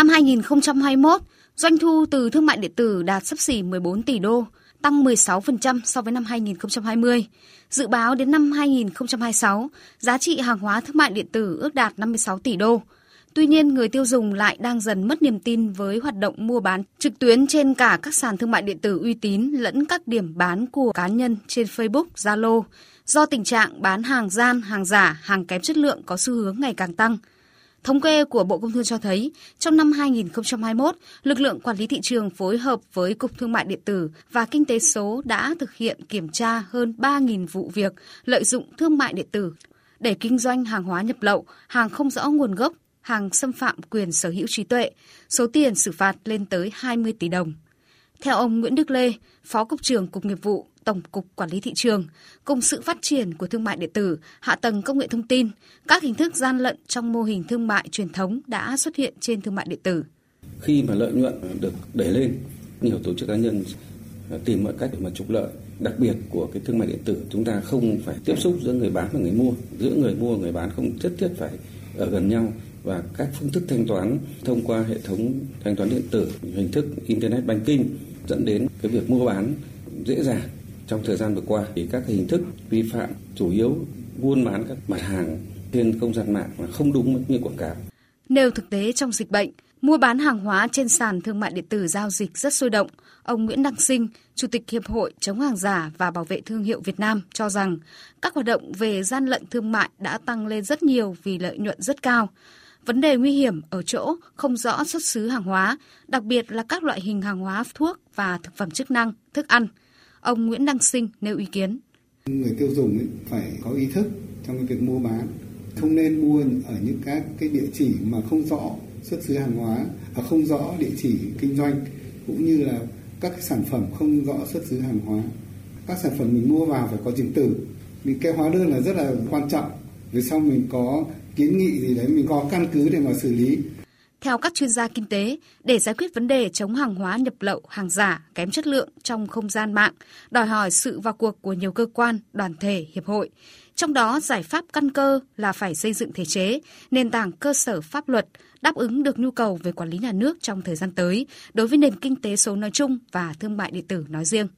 Năm 2021, doanh thu từ thương mại điện tử đạt xấp xỉ 14 tỷ đô, tăng 16% so với năm 2020. Dự báo đến năm 2026, giá trị hàng hóa thương mại điện tử ước đạt 56 tỷ đô. Tuy nhiên, người tiêu dùng lại đang dần mất niềm tin với hoạt động mua bán trực tuyến trên cả các sàn thương mại điện tử uy tín lẫn các điểm bán của cá nhân trên Facebook, Zalo, do tình trạng bán hàng gian, hàng giả, hàng kém chất lượng có xu hướng ngày càng tăng. Thống kê của Bộ Công Thương cho thấy, trong năm 2021, lực lượng quản lý thị trường phối hợp với Cục Thương mại Điện tử và Kinh tế số đã thực hiện kiểm tra hơn 3.000 vụ việc lợi dụng thương mại điện tử để kinh doanh hàng hóa nhập lậu, hàng không rõ nguồn gốc, hàng xâm phạm quyền sở hữu trí tuệ, số tiền xử phạt lên tới 20 tỷ đồng. Theo ông Nguyễn Đức Lê, Phó Cục trưởng Cục Nghiệp vụ, Tổng cục Quản lý thị trường, cùng sự phát triển của thương mại điện tử, hạ tầng công nghệ thông tin, các hình thức gian lận trong mô hình thương mại truyền thống đã xuất hiện trên thương mại điện tử. Khi mà lợi nhuận được đẩy lên, nhiều tổ chức cá nhân tìm mọi cách để mà trục lợi, đặc biệt của cái thương mại điện tử. Chúng ta không phải tiếp xúc giữa người bán và người mua, giữa người mua và người bán không nhất thiết phải ở gần nhau, và các phương thức thanh toán thông qua hệ thống thanh toán điện tử, hình thức internet banking dẫn đến cái việc mua bán dễ dàng. Trong thời gian vừa qua thì các hình thức vi phạm chủ yếu buôn bán các mặt hàng trên không gian mạng mà không đúng như quảng cáo. Nêu thực tế trong dịch bệnh, mua bán hàng hóa trên sàn thương mại điện tử giao dịch rất sôi động, ông Nguyễn Đăng Sinh, Chủ tịch Hiệp hội chống hàng giả và bảo vệ thương hiệu Việt Nam cho rằng các hoạt động về gian lận thương mại đã tăng lên rất nhiều vì lợi nhuận rất cao. Vấn đề nguy hiểm ở chỗ không rõ xuất xứ hàng hóa, đặc biệt là các loại hình hàng hóa thuốc và thực phẩm chức năng, thức ăn. Ông Nguyễn Đăng Sinh nêu ý kiến. Người tiêu dùng phải có ý thức trong cái việc mua bán, không nên mua ở những các cái địa chỉ mà không rõ xuất xứ hàng hóa, không rõ địa chỉ kinh doanh, cũng như là các cái sản phẩm không rõ xuất xứ hàng hóa. Các sản phẩm mình mua vào phải có chứng từ. Vì cái hóa đơn là rất là quan trọng. Vì sau mình có kiến nghị gì đấy, mình có căn cứ để mà xử lý. Theo các chuyên gia kinh tế, để giải quyết vấn đề chống hàng hóa nhập lậu, hàng giả, kém chất lượng trong không gian mạng, đòi hỏi sự vào cuộc của nhiều cơ quan, đoàn thể, hiệp hội. Trong đó, giải pháp căn cơ là phải xây dựng thể chế, nền tảng cơ sở pháp luật, đáp ứng được nhu cầu về quản lý nhà nước trong thời gian tới đối với nền kinh tế số nói chung và thương mại điện tử nói riêng.